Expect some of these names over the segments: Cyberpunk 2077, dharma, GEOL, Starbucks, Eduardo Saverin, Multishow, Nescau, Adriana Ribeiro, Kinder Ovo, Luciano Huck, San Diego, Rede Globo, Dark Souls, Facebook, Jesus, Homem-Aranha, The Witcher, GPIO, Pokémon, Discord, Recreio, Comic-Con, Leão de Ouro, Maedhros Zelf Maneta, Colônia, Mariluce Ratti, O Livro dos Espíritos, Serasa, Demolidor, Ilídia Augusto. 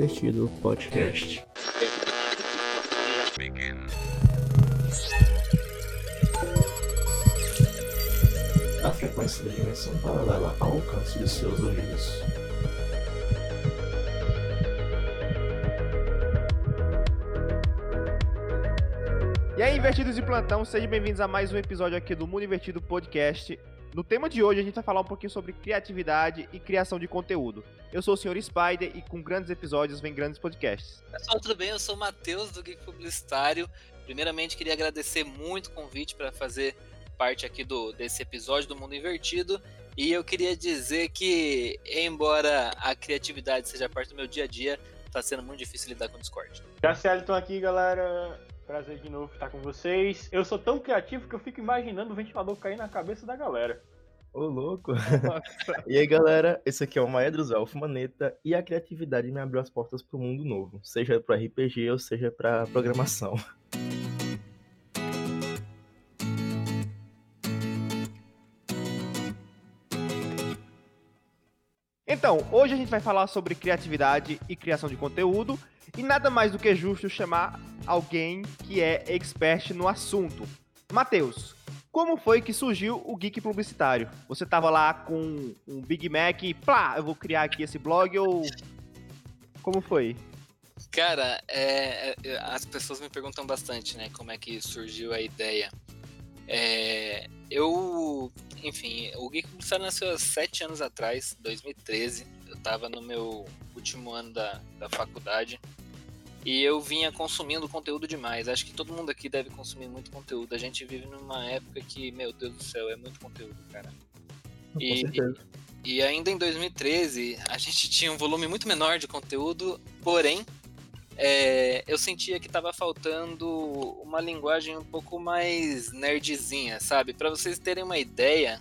Invertido Podcast. A frequência da dimensão paralela ao alcance de seus ouvidos. E aí, invertidos de plantão, sejam bem-vindos a mais um episódio aqui do Mundo Invertido Podcast. No tema de hoje a gente vai falar um pouquinho sobre criatividade e criação de conteúdo. Eu sou o Sr. Spider e com grandes episódios vem grandes podcasts. Pessoal, tudo bem? Eu sou o Matheus do Geek Publicitário. Primeiramente, queria agradecer muito o convite para fazer parte aqui desse episódio do Mundo Invertido. E eu queria dizer que, embora a criatividade seja parte do meu dia a dia, tá sendo muito difícil lidar com o Discord. Graciela, tô aqui, galera. Prazer de novo estar com vocês. Eu sou tão criativo que eu fico imaginando o ventilador cair na cabeça da galera. Ô, louco! E aí, galera, esse aqui é o Maedhros Zelf Maneta e a criatividade me abriu as portas para o mundo novo, seja para RPG ou seja para programação. Então, hoje a gente vai falar sobre criatividade e criação de conteúdo. E nada mais do que justo chamar alguém que é expert no assunto. Matheus, como foi que surgiu o Geek Publicitário? Você tava lá com um Big Mac e plá, eu vou criar aqui esse blog ou... Como foi? Cara, as pessoas me perguntam bastante, né? Como é que surgiu a ideia. O Geek Publicitário nasceu há 7 anos atrás, 2013. Eu tava no meu último ano da faculdade. E eu vinha consumindo conteúdo demais. Acho que todo mundo aqui deve consumir muito conteúdo. A gente vive numa época que, meu Deus do céu, é muito conteúdo, cara. E ainda em 2013, a gente tinha um volume muito menor de conteúdo, porém, eu sentia que estava faltando uma linguagem um pouco mais nerdzinha, sabe? Para vocês terem uma ideia,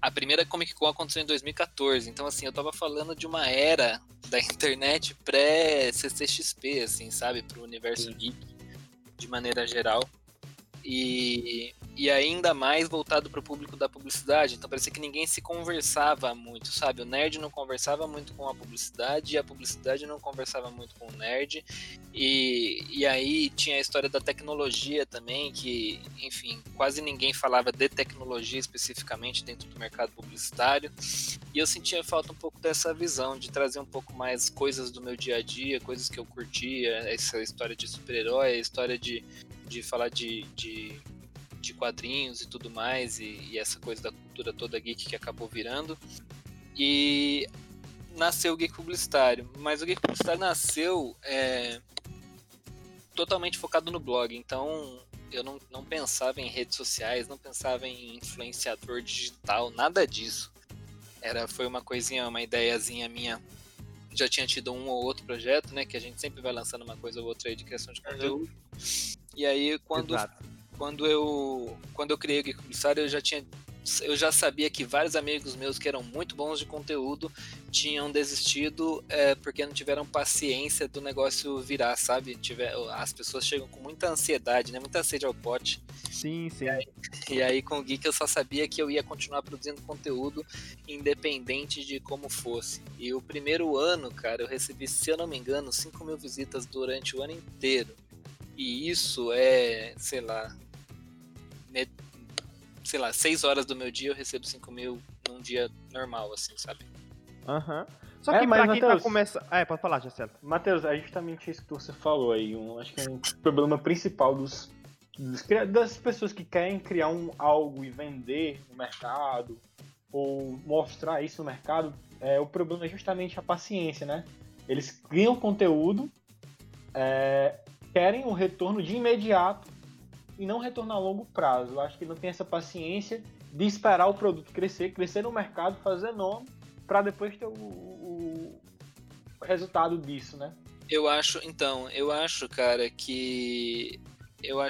a primeira Comic-Con aconteceu em 2014, então assim, eu tava falando de uma era da internet pré-CCXP, assim, sabe? Pro universo geek, de maneira geral. E ainda mais voltado pro público da publicidade, então parecia que ninguém se conversava muito, sabe? O nerd não conversava muito com a publicidade, e a publicidade não conversava muito com o nerd. E aí tinha a história da tecnologia também, que, enfim, quase ninguém falava de tecnologia especificamente dentro do mercado publicitário. E eu sentia falta um pouco dessa visão, de trazer um pouco mais coisas do meu dia a dia, coisas que eu curtia, essa história de super-herói, a história de falar de quadrinhos e tudo mais, e essa coisa da cultura toda geek que acabou virando. E nasceu o Geek Publicitário, mas o Geek Publicitário nasceu totalmente focado no blog, então eu não pensava em redes sociais, não pensava em influenciador digital, nada disso. Foi uma coisinha, uma ideiazinha minha. Já tinha tido um ou outro projeto, né, que a gente sempre vai lançando uma coisa ou outra aí de criação de conteúdo. E aí, quando eu criei o Geek Publicitário, eu já sabia que vários amigos meus que eram muito bons de conteúdo tinham desistido porque não tiveram paciência do negócio virar, sabe? As pessoas chegam com muita ansiedade, né? Muita sede ao pote. Sim, sim. E aí com o Geek eu só sabia que eu ia continuar produzindo conteúdo independente de como fosse. E o primeiro ano, cara, eu recebi, se eu não me engano, 5.000 visitas durante o ano inteiro. E isso é, sei lá, 6 horas do meu dia eu recebo 5.000 num dia normal, assim, sabe? Aham. Uhum. Só que pra quem tá começando... pode falar, Jacelo. Matheus, é justamente isso que você falou aí. Acho que é um problema principal das pessoas que querem criar algo e vender no mercado, ou mostrar isso no mercado. O problema é justamente a paciência, né? Eles criam conteúdo, querem um retorno de imediato e não retornar a longo prazo. Eu acho que não tem essa paciência de esperar o produto crescer no mercado, fazer nome, para depois ter o resultado disso, né? Eu acho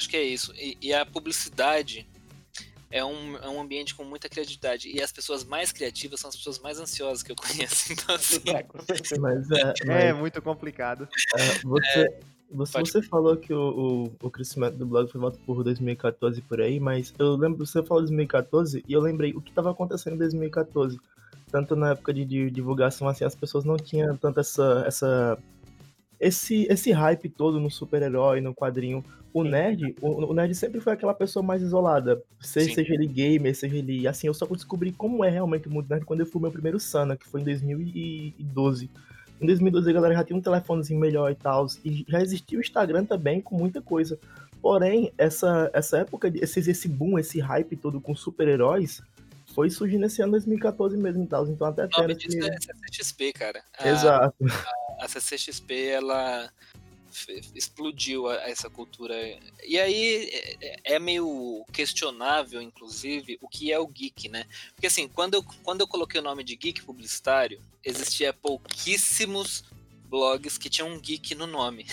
que é isso. E a publicidade é um ambiente com muita criatividade. E as pessoas mais criativas são as pessoas mais ansiosas que eu conheço. Então, assim... É muito complicado. Você falou que o crescimento do blog foi volta por 2014 por aí, mas eu lembro, você falou 2014 e eu lembrei o que estava acontecendo em 2014. tanto na época de divulgação, assim, as pessoas não tinham tanto esse hype todo no super-herói, no quadrinho. O nerd sempre foi aquela pessoa mais isolada, seja ele gamer, seja ele... Assim, eu só descobri como é realmente o mundo nerd quando eu fui meu primeiro Sana, que foi em 2012. Em 2012 a galera já tinha um telefonezinho melhor e tal, e já existia o Instagram também com muita coisa. Porém, essa época, esse boom, esse hype todo com super-heróis, foi surgindo esse ano 2014 mesmo e tal, então até... O nome disso é CCXP, cara. Exato. A CCXP, ela explodiu essa cultura. E aí é meio questionável, inclusive, o que é o geek, né? Porque assim, quando eu coloquei o nome de Geek Publicitário, existia pouquíssimos blogs que tinham um geek no nome.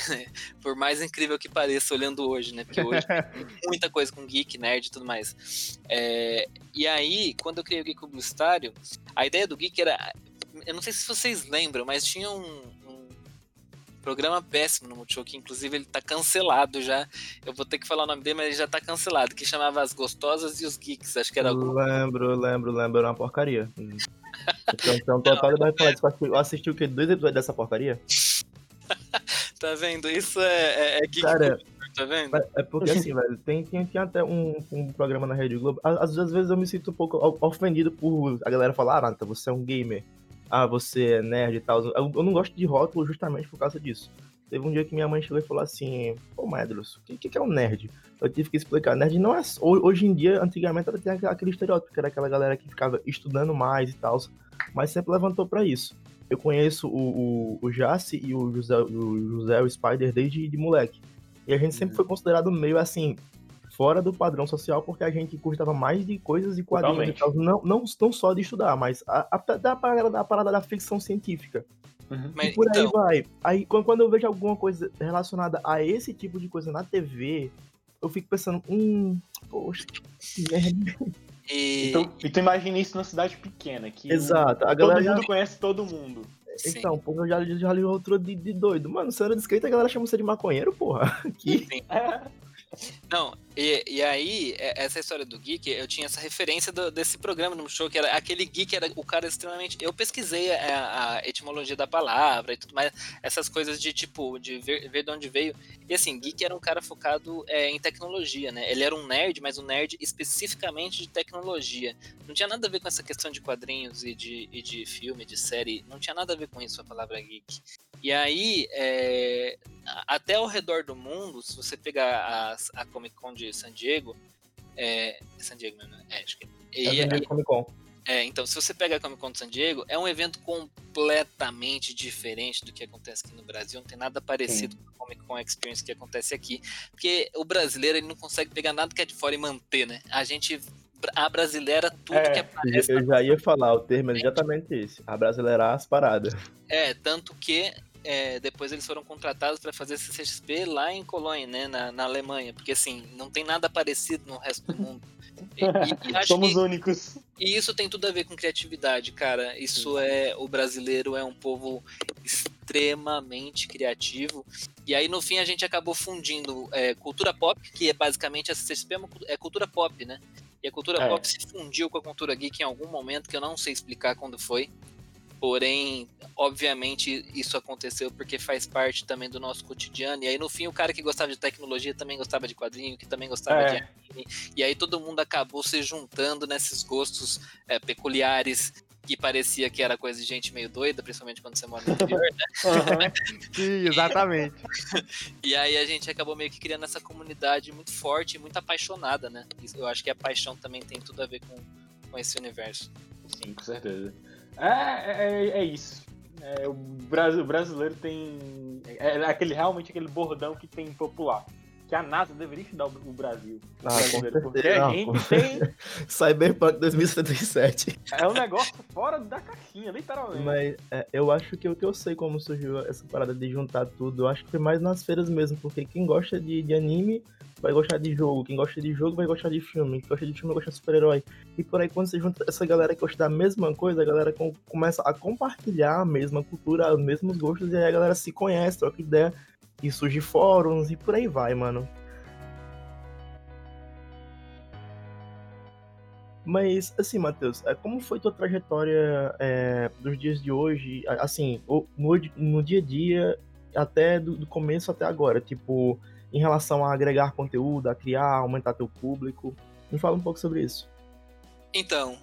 Por mais incrível que pareça, olhando hoje, né? Porque hoje tem muita coisa com geek, nerd e tudo mais. E aí, quando eu criei o Geek Publicitário, a ideia do geek era... Eu não sei se vocês lembram, mas tinha um programa péssimo no Multishow, que inclusive ele tá cancelado já. Eu vou ter que falar o nome dele, mas ele já tá cancelado, que chamava As Gostosas e os Geeks, acho que era algum... Lembro, era uma porcaria. Então total vai falar disso. Eu assisti o quê? 2 episódios dessa porcaria? Tá vendo? Isso é geek. Cara, tá vendo? É porque assim, velho, tem até um programa na Rede Globo. Às vezes eu me sinto um pouco ofendido por a galera falar: ah, Nata, você é um gamer, ah, você é nerd e tal. Eu não gosto de rótulo justamente por causa disso. Teve um dia que minha mãe chegou e falou assim: pô, Maedhros, o que é um nerd? Eu tive que explicar. Nerd não é... Hoje em dia, antigamente, ela tinha aquele estereótipo, que era aquela galera que ficava estudando mais e tal, mas sempre levantou pra isso. Eu conheço o Jace e o José, o Spider, desde de moleque. E a gente sempre foi considerado meio assim, fora do padrão social, porque a gente gostava mais de coisas e quadrinhos e tal. Não só de estudar, mas da parada da ficção científica. Uhum. Mas, e por aí então... vai. Aí quando eu vejo alguma coisa relacionada a esse tipo de coisa na TV, eu fico pensando, poxa, que merda. E tu imagina isso numa cidade pequena, que exato, a galera todo mundo conhece todo mundo. Então, porra, eu já li outro de doido. Mano, você anda de skate, a galera chama você de maconheiro, porra. Aqui. Sim. Não, e aí, essa história do geek, eu tinha essa referência desse programa no show, que era aquele geek, era o cara extremamente... Eu pesquisei a etimologia da palavra e tudo mais, essas coisas de tipo, de ver de onde veio. E assim, geek era um cara focado em tecnologia, né? Ele era um nerd, mas um nerd especificamente de tecnologia. Não tinha nada a ver com essa questão de quadrinhos e de filme, de série, não tinha nada a ver com isso a palavra geek. E aí, até ao redor do mundo, se você pegar a Comic-Con de San Diego, San Diego mesmo, né? Acho que é Comic-Con. Então, se você pega a Comic-Con de San Diego, é um evento completamente diferente do que acontece aqui no Brasil, não tem nada parecido com a Comic-Con Experience que acontece aqui, porque o brasileiro, ele não consegue pegar nada que é de fora e manter, né? A gente... A brasileira, tudo que aparece... Eu já ia falar, o termo é exatamente esse. A brasileirar as paradas. Tanto que depois eles foram contratados para fazer CCXP lá em Colônia, né, na Alemanha. Porque, assim, não tem nada parecido no resto do mundo. E somos únicos. E isso tem tudo a ver com criatividade, cara. Isso é... O brasileiro é um povo extremamente criativo. E aí, no fim, a gente acabou fundindo cultura pop, que é basicamente a CCXP é cultura pop, né? E a cultura pop se fundiu com a cultura geek em algum momento, que eu não sei explicar quando foi. Porém, obviamente, isso aconteceu porque faz parte também do nosso cotidiano. E aí, no fim, o cara que gostava de tecnologia também gostava de quadrinho, que também gostava de anime. E aí todo mundo acabou se juntando nesses gostos peculiares, que parecia que era coisa de gente meio doida, principalmente quando você mora no interior, né? Sim, exatamente. E aí a gente acabou meio que criando essa comunidade muito forte e muito apaixonada, né? Eu acho que a paixão também tem tudo a ver com esse universo. Sim, com certeza. É isso. O brasileiro tem... realmente aquele bordão que tem popular. Que a NASA deveria estudar o Brasil. Porque a gente tem... Cyberpunk 2077. É um negócio fora da caixinha, literalmente. Mas eu acho que o que eu sei como surgiu essa parada de juntar tudo, eu acho que foi mais nas feiras mesmo, porque quem gosta de anime vai gostar de jogo, quem gosta de jogo vai gostar de filme, quem gosta de filme vai gostar de super-herói. E por aí, quando você junta essa galera que gosta da mesma coisa, a galera começa a compartilhar a mesma cultura, os mesmos gostos, e aí a galera se conhece, troca ideia, e surge fóruns e por aí vai, mano. Mas, assim, Matheus, como foi tua trajetória dos dias de hoje, assim, no dia a dia, até do começo até agora, tipo, em relação a agregar conteúdo, a criar, a aumentar teu público? Me fala um pouco sobre isso. Então,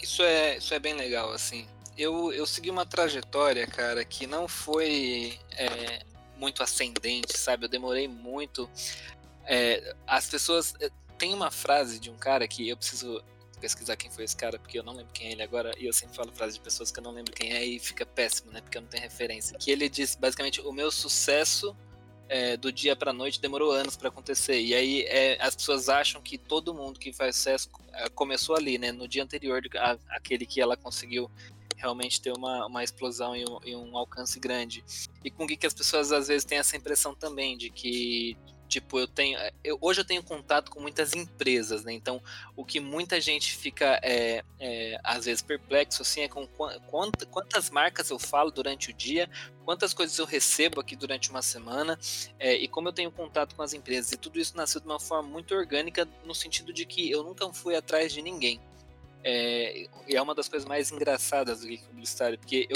isso é bem legal, assim. Eu segui uma trajetória, cara, que não foi muito ascendente, sabe? Eu demorei muito. As pessoas... Tem uma frase de um cara que eu preciso pesquisar quem foi esse cara, porque eu não lembro quem é ele agora, e eu sempre falo frases de pessoas que eu não lembro quem é e fica péssimo, né, porque eu não tenho referência. Que ele diz, basicamente, o meu sucesso do dia pra noite demorou anos pra acontecer. E aí as pessoas acham que todo mundo que faz sucesso começou ali, né, no dia anterior àquele que ela conseguiu realmente ter uma explosão e um alcance grande. E com o que as pessoas às vezes têm essa impressão também, de que... Tipo, hoje eu tenho contato com muitas empresas, né? Então, o que muita gente fica, às vezes, perplexo, assim, é com quantas marcas eu falo durante o dia, quantas coisas eu recebo aqui durante uma semana, e como eu tenho contato com as empresas. E tudo isso nasceu de uma forma muito orgânica, no sentido de que eu nunca fui atrás de ninguém. E é uma das coisas mais engraçadas do Geek Publicitário, porque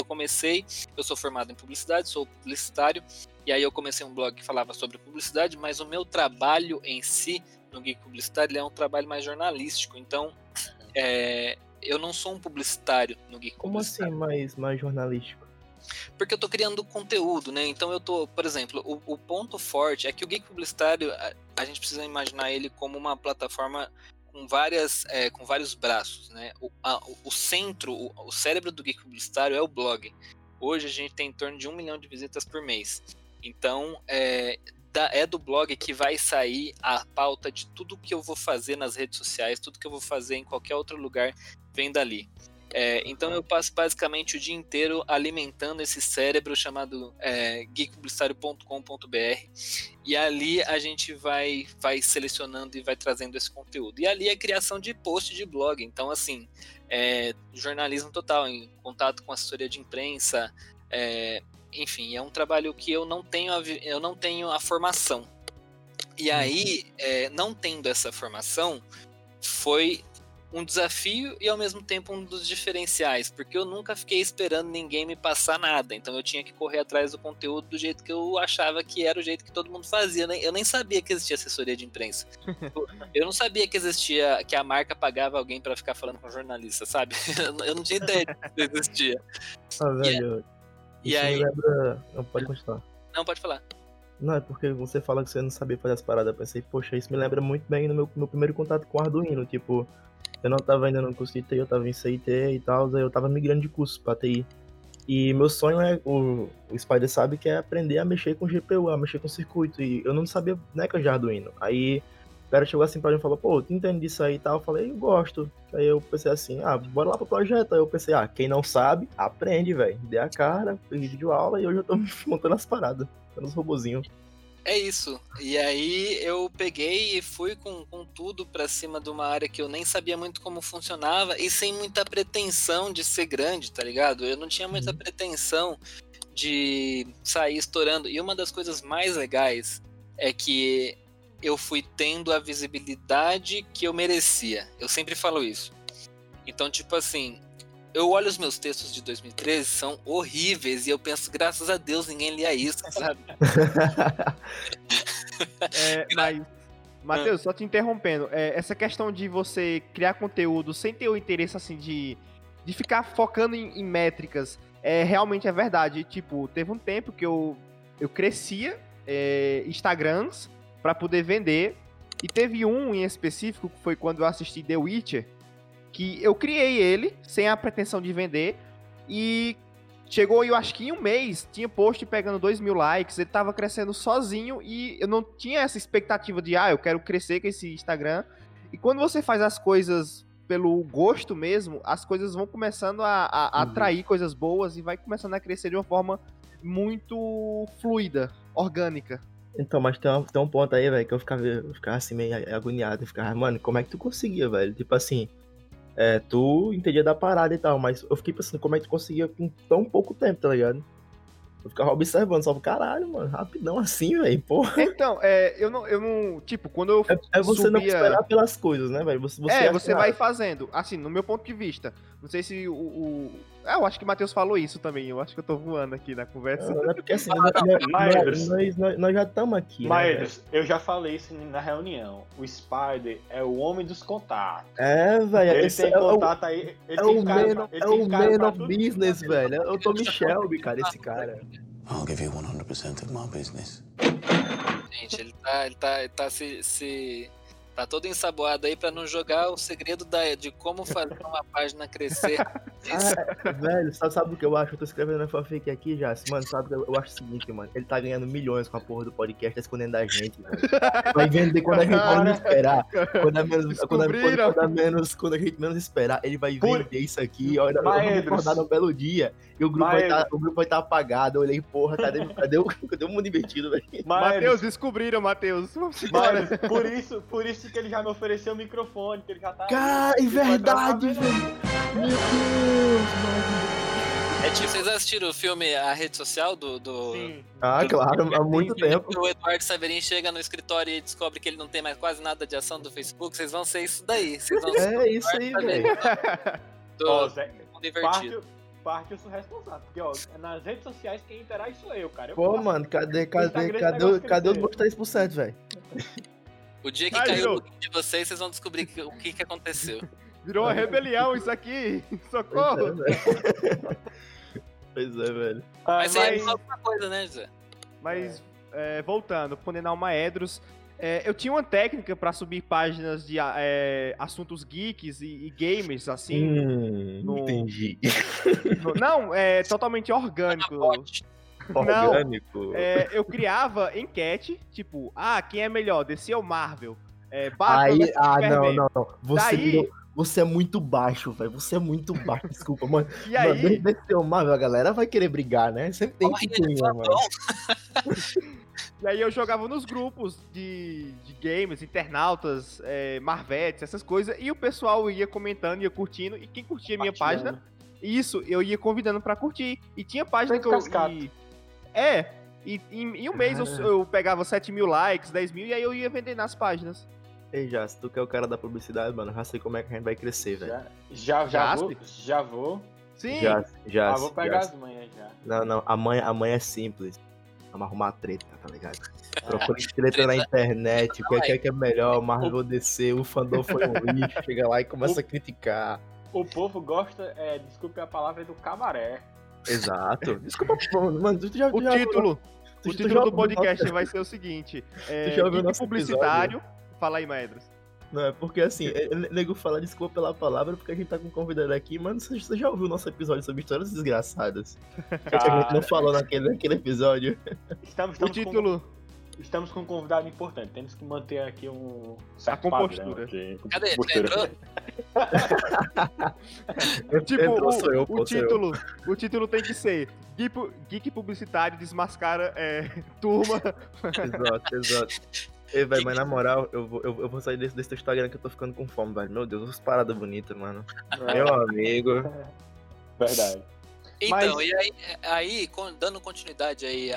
eu sou formado em publicidade, sou publicitário, e aí eu comecei um blog que falava sobre publicidade, mas o meu trabalho em si, no Geek Publicitário, ele é um trabalho mais jornalístico, então eu não sou um publicitário no Geek Publicitário. Como assim mais jornalístico? Porque eu tô criando conteúdo, né? Então eu tô, por exemplo, o ponto forte é que o Geek Publicitário, a gente precisa imaginar ele como uma plataforma com vários braços, né? O centro, o cérebro do Geek Publicitário é o blog. Hoje a gente tem em torno de 1 milhão de visitas por mês. Então, é do blog que vai sair a pauta de tudo que eu vou fazer nas redes sociais, tudo que eu vou fazer em qualquer outro lugar vem dali. Então eu passo basicamente o dia inteiro alimentando esse cérebro chamado geekpublicitario.com.br, e ali a gente vai selecionando e vai trazendo esse conteúdo. E ali é a criação de post de blog, então assim, jornalismo total, em contato com assessoria de imprensa, enfim, é um trabalho que eu não tenho a formação. E aí, não tendo essa formação, foi... um desafio e ao mesmo tempo um dos diferenciais, porque eu nunca fiquei esperando ninguém me passar nada, então eu tinha que correr atrás do conteúdo do jeito que eu achava que era o jeito que todo mundo fazia, né? Eu nem sabia que existia assessoria de imprensa, eu não sabia que existia, que a marca pagava alguém pra ficar falando com jornalista, sabe? Eu não tinha ideia que existia. Ah, velho, e aí... Não, pode continuar. Não, pode falar. Não, é porque você fala que você não sabia fazer as paradas, eu pensei, poxa, isso me lembra muito bem no meu primeiro contato com o Arduino, tipo... Eu não tava ainda no curso de TI, eu tava em CIT e tal, aí eu tava migrando de curso pra TI. E meu sonho o Spider sabe que é aprender a mexer com GPIO, a mexer com circuito, e eu não sabia neca de Arduino. Aí o cara chegou assim pra mim e falou, pô, tu entende disso aí e tal? Eu falei, eu gosto. Aí eu pensei assim, bora lá pro projeto. Aí eu pensei, quem não sabe, aprende, velho. Dei a cara, fiz videoaula e hoje eu tô montando as paradas, nos robozinhos. É isso, e aí eu peguei e fui com tudo pra cima de uma área que eu nem sabia muito como funcionava e sem muita pretensão de ser grande, tá ligado? Eu não tinha muita pretensão de sair estourando, e uma das coisas mais legais é que eu fui tendo a visibilidade que eu merecia, eu sempre falo isso. Então, tipo assim, eu olho os meus textos de 2013, são horríveis, e eu penso, graças a Deus, ninguém lia isso, sabe? Matheus, só te interrompendo, essa questão de você criar conteúdo sem ter o interesse, assim, de ficar focando em métricas, realmente é verdade. Tipo, teve um tempo que eu crescia Instagrams pra poder vender, e teve um em específico, que foi quando eu assisti The Witcher, que eu criei ele, sem a pretensão de vender, e chegou, eu acho que em um mês, tinha post pegando 2.000 likes, ele tava crescendo sozinho, e eu não tinha essa expectativa de, eu quero crescer com esse Instagram, e quando você faz as coisas pelo gosto mesmo, as coisas vão começando a atrair coisas boas, e vai começando a crescer de uma forma muito fluida, orgânica. Então, mas tem um ponto aí, velho, que eu ficava assim, meio agoniado, eu ficava, mano, como é que tu conseguia, velho? Tipo assim... tu entendia da parada e tal, mas eu fiquei pensando como é que tu conseguia com tão pouco tempo, tá ligado? Eu ficava observando, só caralho, mano, rapidão assim, velho, porra. Então, eu não, tipo, quando eu você subia... não esperar pelas coisas, né, velho? Você vai fazendo. Assim, no meu ponto de vista, não sei se eu acho que o Matheus falou isso também, eu acho que eu tô voando aqui na conversa. Não, é porque assim, nós já estamos aqui, Maedhros, né, eu já falei isso na reunião, o Spider é o homem dos contatos. É, velho. Ele tem contato aí, ele tem cara, é o man of business, velho, eu tô Shelby, cara, esse cara. I'll give you 100% of my business. Gente, ele tá se... Tá todo ensaboado aí pra não jogar o segredo de como fazer uma página crescer. Ah, velho, sabe o que eu acho? Eu tô escrevendo na fanfic aqui já. Mano, sabe o que eu acho o seguinte, mano? Ele tá ganhando milhões com a porra do podcast, tá escondendo da gente, mano. Vai vender quando a gente menos esperar. Quando a gente menos esperar, ele vai vender isso aqui. Olha, eu vou acordar num belo dia. E o grupo vai tá apagado. Eu olhei, porra, cadê o Mundo Invertido, velho? Matheus, descobriram, Matheus. Por isso que ele já me ofereceu o microfone, que ele já tá... Cara, é verdade, velho! Meu Deus, mano! É tipo, vocês assistiram o filme A Rede Social do... Sim. Claro, há muito tempo. O Eduardo Saverin chega no escritório e descobre que ele não tem mais quase nada de ação do Facebook, vocês vão ser isso daí. É isso aí, velho. Parte eu sou responsável, porque ó, nas redes sociais quem interage sou eu, cara. Pô, mano, cadê os meus 3%, velho? O dia que caiu o link de vocês, vocês vão descobrir o que aconteceu. Virou uma rebelião isso aqui. Socorro! Pois é, velho. Mas aí é alguma coisa, né, José? Mas, voltando, condenar o Maedhros, eu tinha uma técnica pra subir páginas de assuntos geeks e gamers, assim. Entendi. Não, é totalmente orgânico. Orgânico. Não, eu criava enquete, tipo, quem é melhor, DC ou Marvel? Batman, Superman. Não. Você é muito baixo, velho. Você é muito baixo, desculpa, mano. E aí? Mano, DC ou Marvel, a galera vai querer brigar, né? Sempre tem que ter, mano. E aí eu jogava nos grupos de games, internautas, Marvetes, essas coisas, e o pessoal ia comentando, ia curtindo, e quem curtia a minha página... Isso, eu ia convidando pra curtir. E tinha página que eu... Em um mês eu pegava 7 mil likes, 10 mil, e aí eu ia vender nas páginas. Ei, já, se tu quer o cara da publicidade, mano, já sei como é que a gente vai crescer, velho. Já vou. Sim. Já vou pegar as manhas, já. Não, a manha é simples. Vamos arrumar a treta, tá ligado? Procura treta na internet, o que é melhor, o Marvel DC, o fandom foi um lixo, chega lá e começa a criticar. O povo gosta, desculpe a palavra, do cabaré. Exato. Desculpa, mano, o título do podcast vai ser o seguinte. Geek Publicitário. Fala aí, Maedhros. Não, é porque assim, nego fala desculpa pela palavra, porque a gente tá com um convidado aqui, mano, você já ouviu o nosso episódio sobre histórias desgraçadas? A gente não falou naquele episódio. Estamos com um convidado importante, temos que manter aqui a compostura. Cadê? O título tem que ser Geek Publicitário desmascara turma. Exato. Ei, velho, mas na moral, eu vou sair desse teu Instagram que eu tô ficando com fome, velho. Meu Deus, essas paradas bonitas, mano. Meu amigo. Verdade. Então, mas... e aí, dando continuidade aí,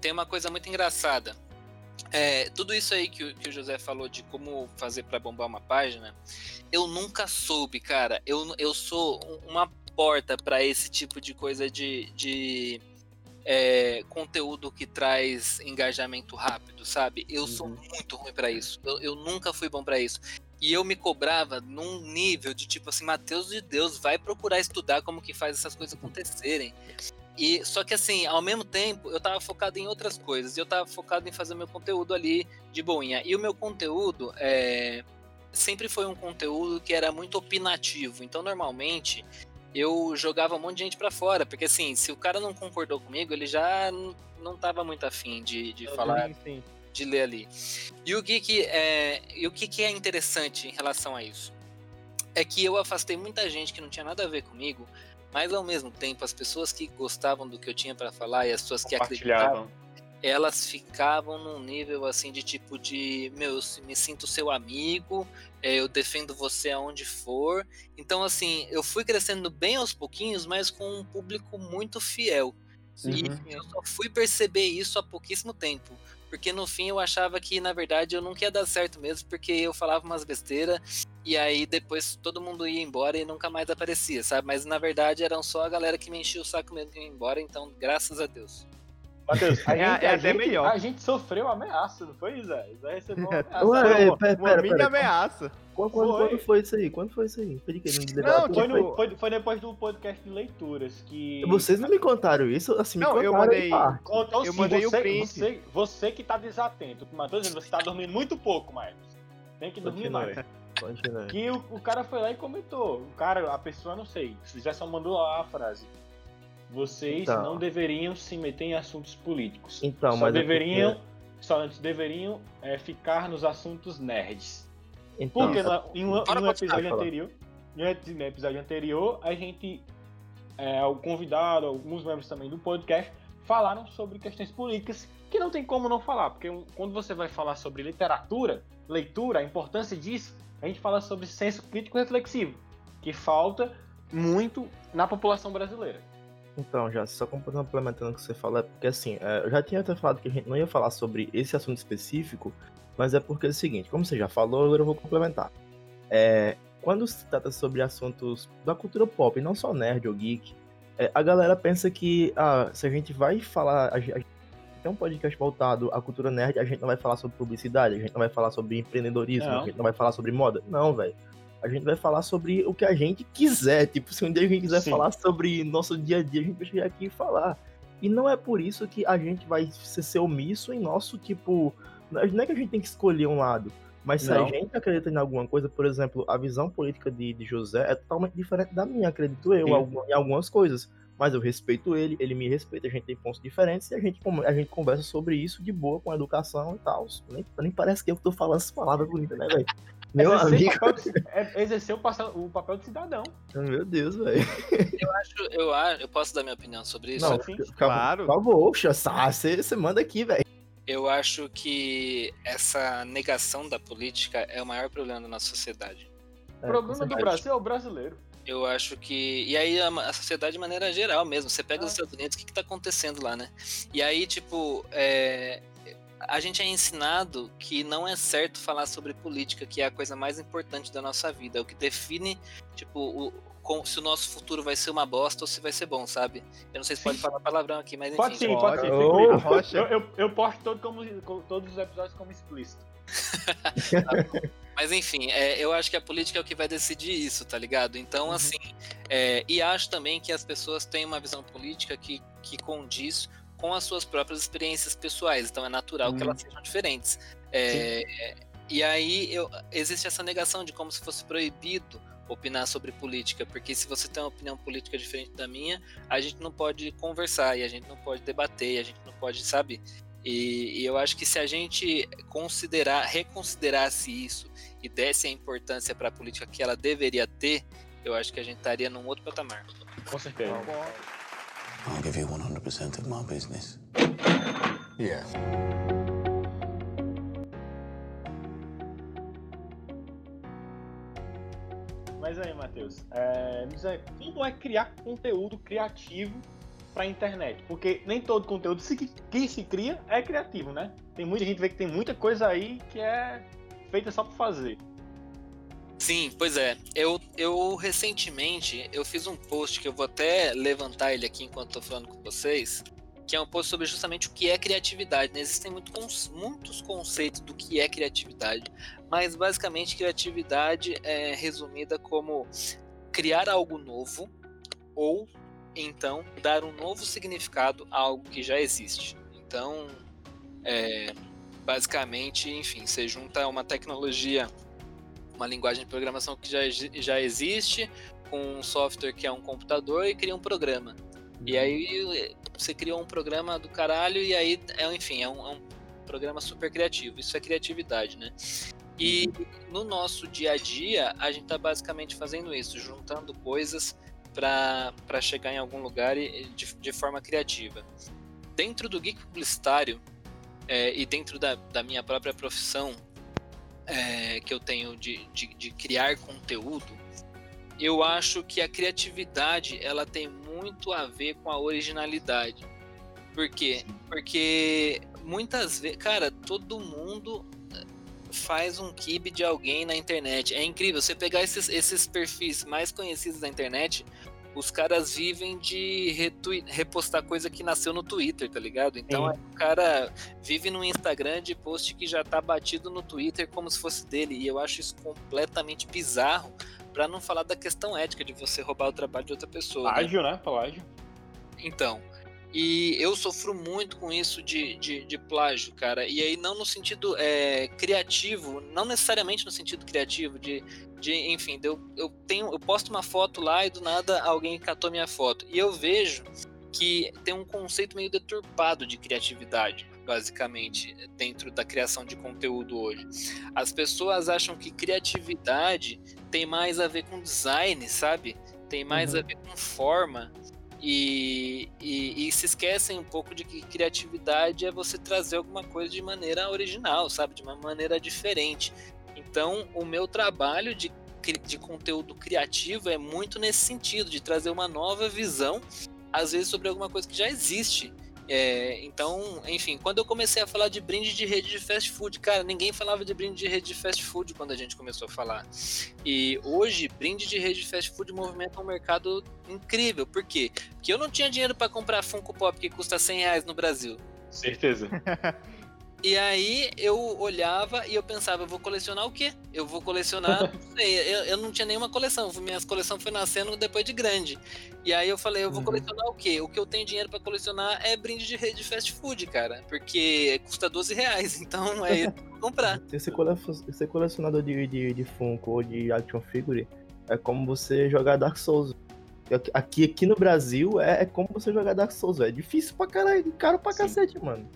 tem uma coisa muito engraçada. Tudo isso aí que o José falou de como fazer pra bombar uma página, eu nunca soube, cara. Eu sou uma porta pra esse tipo de coisa de conteúdo que traz engajamento rápido, sabe? Eu sou muito ruim pra isso. Eu nunca fui bom pra isso. E eu me cobrava num nível de tipo assim, Matheus de Deus, vai procurar estudar como que faz essas coisas acontecerem. E, só que assim, ao mesmo tempo, eu tava focado em outras coisas. Eu tava focado em fazer meu conteúdo ali de boinha. E o meu conteúdo sempre foi um conteúdo que era muito opinativo. Então, normalmente, eu jogava um monte de gente pra fora. Porque assim, se o cara não concordou comigo, ele já não tava muito afim de falar... Sim. De ler ali. E o que é interessante em relação a isso? É que eu afastei muita gente que não tinha nada a ver comigo, mas ao mesmo tempo as pessoas que gostavam do que eu tinha para falar e as pessoas que acreditavam, elas ficavam num nível assim de tipo de, meu, eu me sinto seu amigo, eu defendo você aonde for. Então assim, eu fui crescendo bem aos pouquinhos, mas com um público muito fiel. E eu só fui perceber isso há pouquíssimo tempo, porque no fim eu achava que, na verdade, eu nunca ia dar certo mesmo, porque eu falava umas besteiras e aí depois todo mundo ia embora e nunca mais aparecia, sabe? Mas na verdade eram só a galera que me enchia o saco mesmo que ia embora, então graças a Deus. Matheus, a gente, melhor. A gente sofreu ameaça, não foi, Isé? Isé recebeu uma ameaça. Ué, pera, ameaça. Quando foi isso aí? Quando foi isso aí? Foi depois do podcast de leituras que... Vocês não me contaram isso? Assim, não, me contaram, eu mandei o print. Você que tá desatento. Matheus, você tá dormindo muito pouco, Maedhros. Tem que dormir mais. Que o cara foi lá e comentou. O cara, a pessoa, não sei, já só mandou lá a frase: vocês não deveriam se meter em assuntos políticos. Só deveriam ficar nos assuntos nerds. Então, porque no episódio anterior, a gente, o convidado, alguns membros também do podcast, falaram sobre questões políticas que não tem como não falar. Porque quando você vai falar sobre literatura, leitura, a importância disso, a gente fala sobre senso crítico reflexivo, que falta muito na população brasileira. Então, já só complementando o que você falou, é porque assim, eu já tinha até falado que a gente não ia falar sobre esse assunto específico, mas é porque é o seguinte, como você já falou, agora eu vou complementar. Quando se trata sobre assuntos da cultura pop, não só nerd ou geek, a galera pensa que se a gente vai falar, a gente tem um podcast voltado à cultura nerd, a gente não vai falar sobre publicidade, a gente não vai falar sobre empreendedorismo, não. A gente não vai falar sobre moda. Não, velho. A gente vai falar sobre o que a gente quiser. Tipo, se um dia a gente quiser falar sobre nosso dia a dia, a gente vai chegar aqui e falar. E não é por isso que a gente vai ser omisso em nosso, tipo... Não é que a gente tem que escolher um lado, mas se a gente acredita em alguma coisa, por exemplo, a visão política de José é totalmente diferente da minha, acredito eu, em algumas coisas. Mas eu respeito ele, ele me respeita, a gente tem pontos diferentes e a gente conversa sobre isso de boa, com educação e tal. Nem parece que eu tô falando essas palavras bonitas, né, velho? Meu amigo. Exercer o papel de cidadão. Meu Deus, velho. Eu posso dar minha opinião sobre isso? Não, claro. Por favor, você manda aqui, velho. Eu acho que essa negação da política é o maior problema da nossa sociedade. O problema do Brasil é o brasileiro. Eu acho que... E aí a sociedade de maneira geral mesmo. Você pega os Estados Unidos, o que tá acontecendo lá, né? E aí, tipo... A gente é ensinado que não é certo falar sobre política, que é a coisa mais importante da nossa vida, é o que define, tipo, se o nosso futuro vai ser uma bosta ou se vai ser bom, sabe? Eu não sei se pode falar palavrão aqui, mas enfim. Pode sim. Eu posto todos os episódios como explícito. Mas enfim, eu acho que a política é o que vai decidir isso, tá ligado? Então, assim, e acho também que as pessoas têm uma visão política que condiz com as suas próprias experiências pessoais, então é natural que elas sejam diferentes. E aí existe essa negação de como se fosse proibido opinar sobre política, porque se você tem uma opinião política diferente da minha, a gente não pode conversar, e a gente não pode debater, e a gente não pode, sabe? E eu acho que se a gente reconsiderasse isso e desse a importância para a política que ela deveria ter, eu acho que a gente estaria num outro patamar. Com certeza. I'll give you 100% of my business. Yeah. Mas aí, Matheus, como é criar conteúdo criativo pra internet? Porque nem todo conteúdo que se cria é criativo, né? Tem muita gente vê que tem muita coisa aí que é feita só por fazer. Sim, pois é. Eu recentemente, eu fiz um post que eu vou até levantar ele aqui enquanto estou falando com vocês, que é um post sobre justamente o que é criatividade, né? Existem muitos conceitos do que é criatividade, mas basicamente criatividade é resumida como criar algo novo ou então dar um novo significado a algo que já existe. Então, basicamente, enfim, você junta uma tecnologia, uma linguagem de programação que já existe, com um software que é um computador, e cria um programa. E aí você criou um programa do caralho, e aí, enfim, é um programa super criativo. Isso é criatividade, né? E no nosso dia a dia, a gente tá basicamente fazendo isso, juntando coisas para chegar em algum lugar de forma criativa. Dentro do Geek Publicitário, e dentro da minha própria profissão, que eu tenho de criar conteúdo, eu acho que a criatividade ela tem muito a ver com a originalidade. Por quê? Porque muitas vezes, cara, todo mundo faz um kibe de alguém na internet. É incrível, você pegar esses perfis mais conhecidos da internet, os caras vivem de repostar coisa que nasceu no Twitter, tá ligado? Então o cara vive no Instagram de post que já tá batido no Twitter como se fosse dele, e eu acho isso completamente bizarro, pra não falar da questão ética de você roubar o trabalho de outra pessoa. Plágio, né? Plágio. Então, e eu sofro muito com isso de plágio, cara, e aí não no sentido criativo, não necessariamente no sentido criativo, enfim, eu posto uma foto lá e do nada alguém catou minha foto, e eu vejo que tem um conceito meio deturpado de criatividade, basicamente, dentro da criação de conteúdo hoje. As pessoas acham que criatividade tem mais a ver com design, sabe? Tem mais a ver com forma. E se esquecem um pouco de que criatividade é você trazer alguma coisa de maneira original, sabe? De uma maneira diferente. Então, o meu trabalho de conteúdo criativo é muito nesse sentido, de trazer uma nova visão, às vezes, sobre alguma coisa que já existe. Então, enfim, quando eu comecei a falar de brinde de rede de fast food, cara, ninguém falava de brinde de rede de fast food quando a gente começou a falar. E hoje, brinde de rede de fast food movimenta um mercado incrível. Por quê? Porque eu não tinha dinheiro pra comprar Funko Pop que custa R$100 no Brasil. Certeza. E aí eu olhava e eu pensava, eu vou colecionar o quê? Eu vou colecionar, não sei, eu não tinha nenhuma coleção, minhas coleções foi nascendo depois de grande. E aí eu falei, eu vou colecionar o quê? O que eu tenho dinheiro pra colecionar é brinde de rede de fast food, cara, porque custa R$12, então é isso que eu vou comprar. Ser colecionador de Funko ou de action figure é como você jogar Dark Souls. Aqui no Brasil é como você jogar Dark Souls, é difícil pra caralho, caro pra cacete, mano.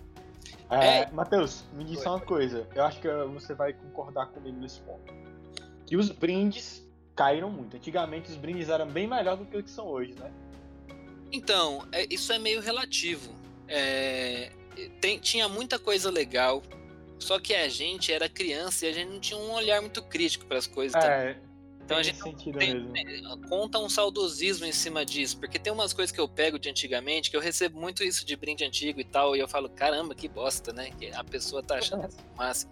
Matheus, me diz só uma coisa. Eu acho que você vai concordar comigo nesse ponto. Que os brindes caíram muito. Antigamente os brindes eram bem melhores do que o que são hoje, né? Então, isso é meio relativo. Tinha muita coisa legal, só que a gente era criança e a gente não tinha um olhar muito crítico para as coisas também. Então a gente conta um saudosismo em cima disso, porque tem umas coisas que eu pego de antigamente, que eu recebo muito isso de brinde antigo e tal, e eu falo, caramba, que bosta, né? Que a pessoa tá achando o máximo.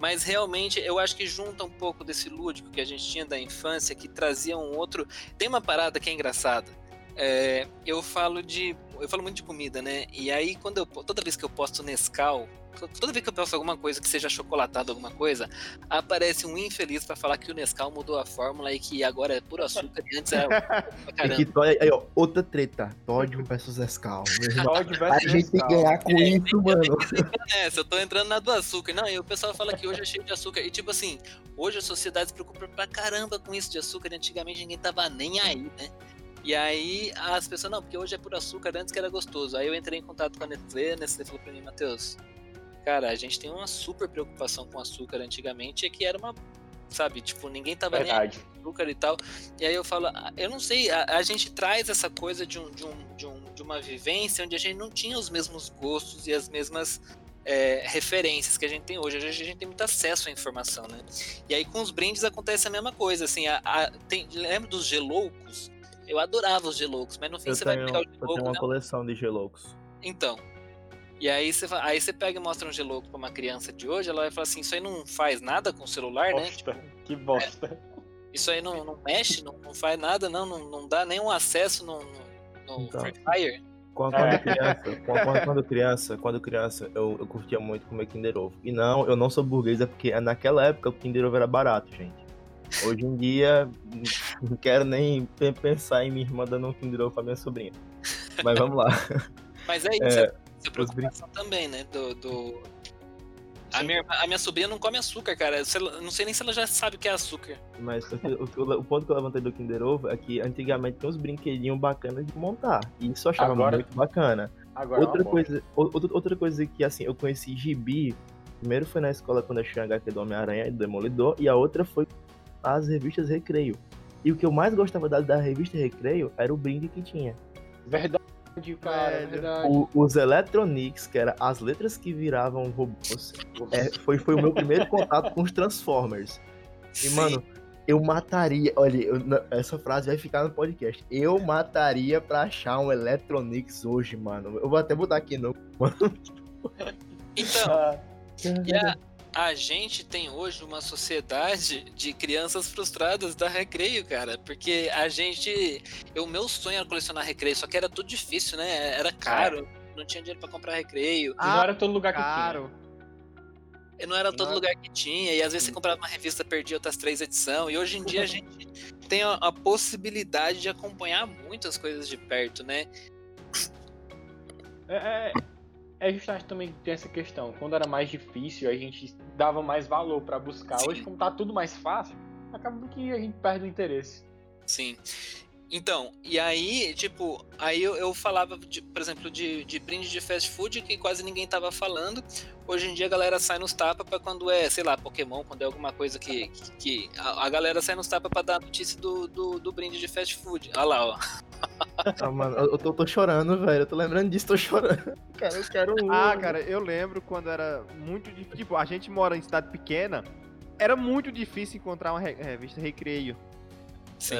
Mas realmente eu acho que junta um pouco desse lúdico que a gente tinha da infância, que trazia um outro... Tem uma parada que é engraçada. Eu falo muito de comida, né? E aí, toda vez que eu posto Nescau, toda vez que eu posto alguma coisa que seja chocolatada, alguma coisa, aparece um infeliz pra falar que o Nescau mudou a fórmula e que agora é puro açúcar e antes era caramba. Aí, ó, outra treta. Todd versus Nescau. A gente tem que ganhar com isso, mano. Eu tô entrando na do açúcar. Não, e o pessoal fala que hoje é cheio de açúcar. E tipo assim, hoje a sociedade se preocupa pra caramba com isso de açúcar. E antigamente ninguém tava nem aí, né? E aí as pessoas, não, porque hoje é puro açúcar, antes que era gostoso. Aí eu entrei em contato com a Nestlé falou pra mim, Matheus, cara, a gente tem uma super preocupação com açúcar antigamente, é que era uma, sabe, tipo, ninguém tava nem com açúcar e tal. E aí eu falo, eu não sei, a gente traz essa coisa de uma vivência onde a gente não tinha os mesmos gostos e as mesmas referências que a gente tem hoje. Hoje a gente tem muito acesso à informação, né? E aí com os brindes acontece a mesma coisa, assim, lembra dos geloucos? Eu adorava os geloucos, mas no fim você vai pegar o gelouco. Eu tenho uma coleção de geloucos. Então. E aí você pega e mostra um gelouco pra uma criança de hoje, ela vai falar assim, isso aí não faz nada com o celular, bosta, né? Tipo, que bosta. Isso aí não mexe, não faz nada, não dá nenhum acesso no Free Fire. Quando criança, eu curtia muito comer Kinder Ovo. E não, eu não sou burguesa, porque naquela época o Kinder Ovo era barato, gente. Hoje em dia, não quero nem pensar em minha irmã dando um Kinder Ovo pra minha sobrinha. Mas vamos lá. Mas é isso, essa preocupação também, né? A minha sobrinha não come açúcar, cara. Eu não sei nem se ela já sabe o que é açúcar. Mas o ponto que eu levantei do Kinder Ovo é que antigamente tem uns brinquedinhos bacanas de montar. E isso eu achava muito bacana. Outra coisa que, assim, eu conheci gibi. Primeiro foi na escola quando eu achei a HQ do Homem-Aranha e do Demolidor. E a outra foi as revistas Recreio. E o que eu mais gostava da revista Recreio era o brinde que tinha. Verdade, cara, verdade. Os Electronics, que eram as letras que viravam robôs, foi o meu primeiro contato com os Transformers. E, mano, Eu mataria, olha, essa frase vai ficar no podcast. Eu mataria pra achar um Electronics hoje, mano. Eu vou até botar aqui no... Então, a gente tem hoje uma sociedade de crianças frustradas da Recreio, cara. Porque a gente... O meu sonho era colecionar Recreio, só que era tudo difícil, né? Era caro, não tinha dinheiro pra comprar Recreio. Ah, não era todo lugar caro. Que tinha. Não era todo lugar que tinha, e às vezes você comprava uma revista, perdia outras 3 edições, e hoje em dia a gente tem a possibilidade de acompanhar muitas coisas de perto, né? É justamente também tem essa questão, quando era mais difícil, a gente dava mais valor pra buscar. Sim. Hoje, como tá tudo mais fácil, acaba que a gente perde o interesse. Sim. Então, e aí, tipo, aí eu falava, por exemplo, de brinde de fast food que quase ninguém tava falando. Hoje em dia a galera sai nos tapas pra quando é, sei lá, Pokémon, quando é alguma coisa que a galera sai nos tapas pra dar a notícia do brinde de fast food. Olha lá, ó. Ah, mano, eu tô chorando, velho. Eu tô lembrando disso, tô chorando. Cara, eu quero um. Ah, cara, eu lembro quando era muito difícil. Tipo, a gente mora em cidade pequena, era muito difícil encontrar uma revista Recreio. Sim.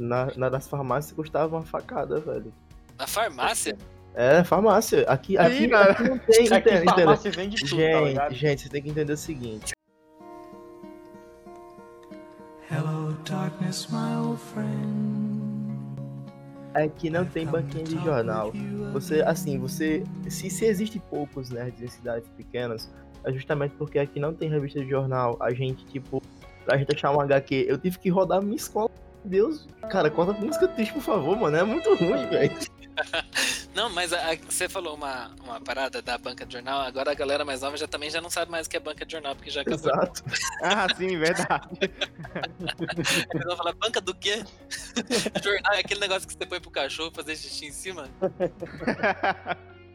Nas farmácias custava uma facada, velho. Na farmácia? É, farmácia. Aqui não tem. Aqui farmácia vende tudo, gente, você tem que entender o seguinte. Hello, darkness, my old friend. Aqui não tem banquinho de jornal. Você, se existe poucos nerds em cidades pequenas, é justamente porque aqui não tem revista de jornal. A gente, tipo... Pra gente achar um HQ, eu tive que rodar minha escola. Meu Deus, cara, conta música triste, por favor, mano. É muito ruim, velho. Não, mas você falou uma parada da banca de jornal. Agora a galera mais nova já não sabe mais o que é banca de jornal, porque já acabou. Exato. Ah, sim, verdade. Eles vão falar, banca do quê? Jornal é aquele negócio que você põe pro cachorro fazer xixi em cima.